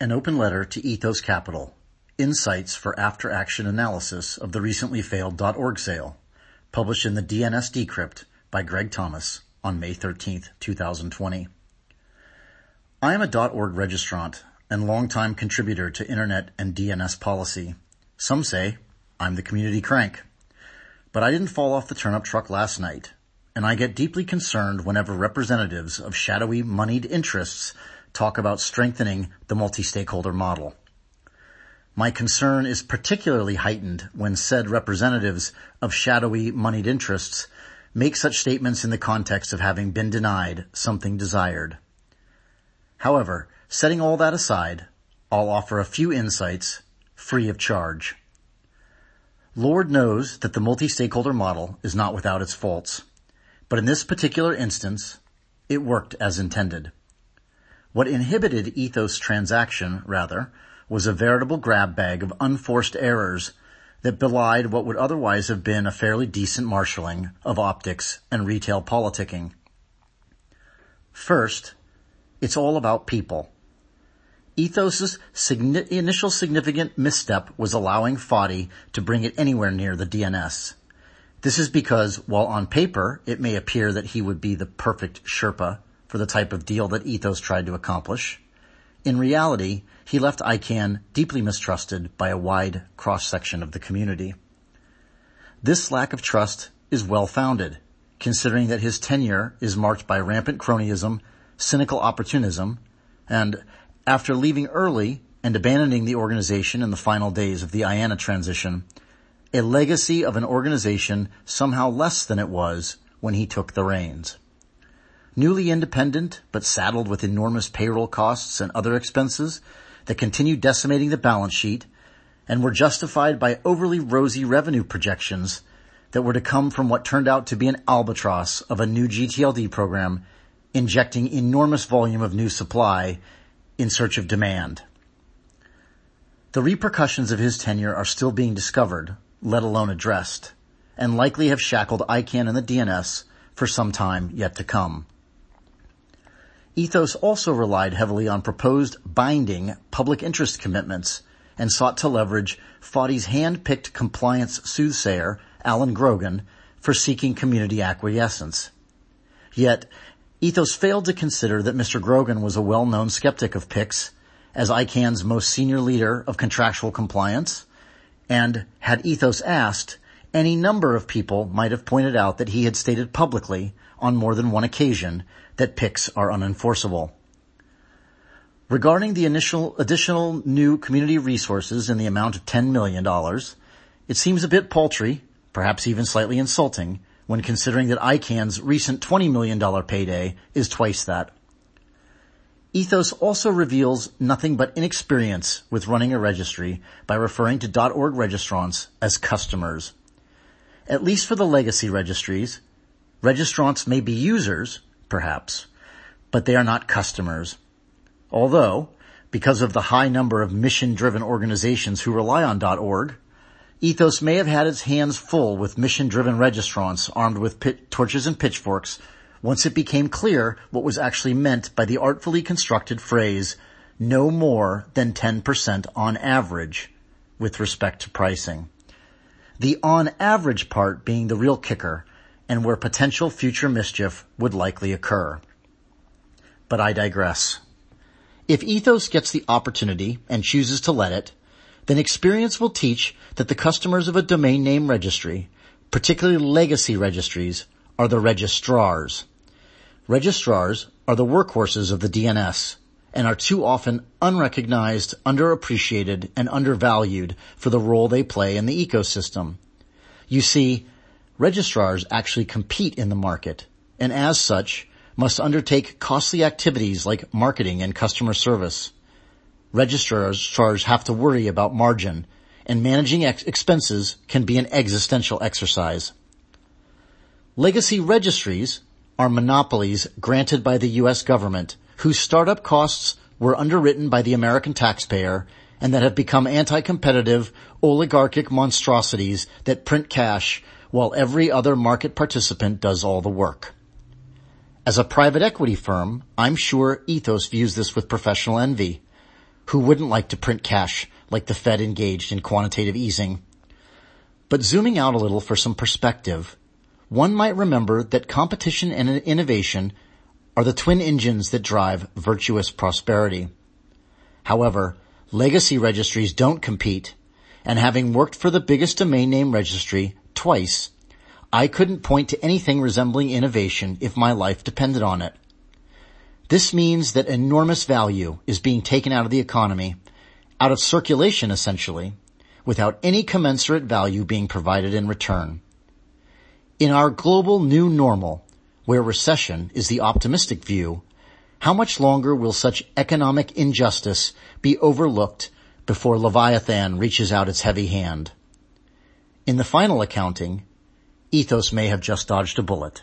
An open letter to Ethos Capital, Insights for After-Action Analysis of the Recently Failed.org Sale, published in the DNS Decrypt by Greg Thomas on May 13, 2020. I am a .org registrant and longtime contributor to Internet and DNS policy. Some say I'm the community crank. But I didn't fall off the turnip truck last night, and I get deeply concerned whenever representatives of shadowy moneyed interests talk about strengthening the multi-stakeholder model. My concern is particularly heightened when said representatives of shadowy moneyed interests make such statements in the context of having been denied something desired. However, setting all that aside, I'll offer a few insights free of charge. Lord knows that the multi-stakeholder model is not without its faults, but in this particular instance, it worked as intended. What inhibited Ethos transaction, rather, was a veritable grab bag of unforced errors that belied what would otherwise have been a fairly decent marshalling of optics and retail politicking. First, it's all about people. Ethos's initial significant misstep was allowing Foddy to bring it anywhere near the DNS. This is because, while on paper it may appear that he would be the perfect Sherpa for the type of deal that Ethos tried to accomplish, in reality, he left ICANN deeply mistrusted by a wide cross-section of the community. This lack of trust is well-founded, considering that his tenure is marked by rampant cronyism, cynical opportunism, and, after leaving early and abandoning the organization in the final days of the IANA transition, a legacy of an organization somehow less than it was when he took the reins. Newly independent, but saddled with enormous payroll costs and other expenses that continued decimating the balance sheet and were justified by overly rosy revenue projections that were to come from what turned out to be an albatross of a new GTLD program, injecting enormous volume of new supply in search of demand. The repercussions of his tenure are still being discovered, let alone addressed, and likely have shackled ICANN and the DNS for some time yet to come. Ethos also relied heavily on proposed binding public interest commitments and sought to leverage Foddy's hand-picked compliance soothsayer, Alan Grogan, for seeking community acquiescence. Yet, Ethos failed to consider that Mr. Grogan was a well-known skeptic of PICS as ICANN's most senior leader of contractual compliance, and had Ethos asked, any number of people might have pointed out that he had stated publicly on more than one occasion that PICS are unenforceable. Regarding the initial additional new community resources in the amount of $10 million, it seems a bit paltry, perhaps even slightly insulting, when considering that ICANN's recent $20 million payday is twice that. Ethos also reveals nothing but inexperience with running a registry by referring to .org registrants as customers. At least for the legacy registries, registrants may be users, perhaps, but they are not customers. Although, because of the high number of mission-driven organizations who rely on .org, Ethos may have had its hands full with mission-driven registrants armed with torches and pitchforks once it became clear what was actually meant by the artfully constructed phrase, no more than 10% on average, with respect to pricing. The on average part being the real kicker and where potential future mischief would likely occur. But I digress. If Ethos gets the opportunity and chooses to let it, then experience will teach that the customers of a domain name registry, particularly legacy registries, are the registrars. Registrars are the workhorses of the DNS and are too often unrecognized, underappreciated, and undervalued for the role they play in the ecosystem. You see, registrars actually compete in the market, and as such, must undertake costly activities like marketing and customer service. Registrars have to worry about margin, and managing expenses can be an existential exercise. Legacy registries are monopolies granted by the U.S. government whose startup costs were underwritten by the American taxpayer and that have become anti-competitive, oligarchic monstrosities that print cash while every other market participant does all the work. As a private equity firm, I'm sure Ethos views this with professional envy. Who wouldn't like to print cash like the Fed engaged in quantitative easing? But zooming out a little for some perspective, one might remember that competition and innovation are the twin engines that drive virtuous prosperity. However, legacy registries don't compete, and having worked for the biggest domain name registry twice, I couldn't point to anything resembling innovation if my life depended on it. This means that enormous value is being taken out of the economy, out of circulation essentially, without any commensurate value being provided in return. In our global new normal, where recession is the optimistic view, how much longer will such economic injustice be overlooked before Leviathan reaches out its heavy hand? In the final accounting, Ethos may have just dodged a bullet.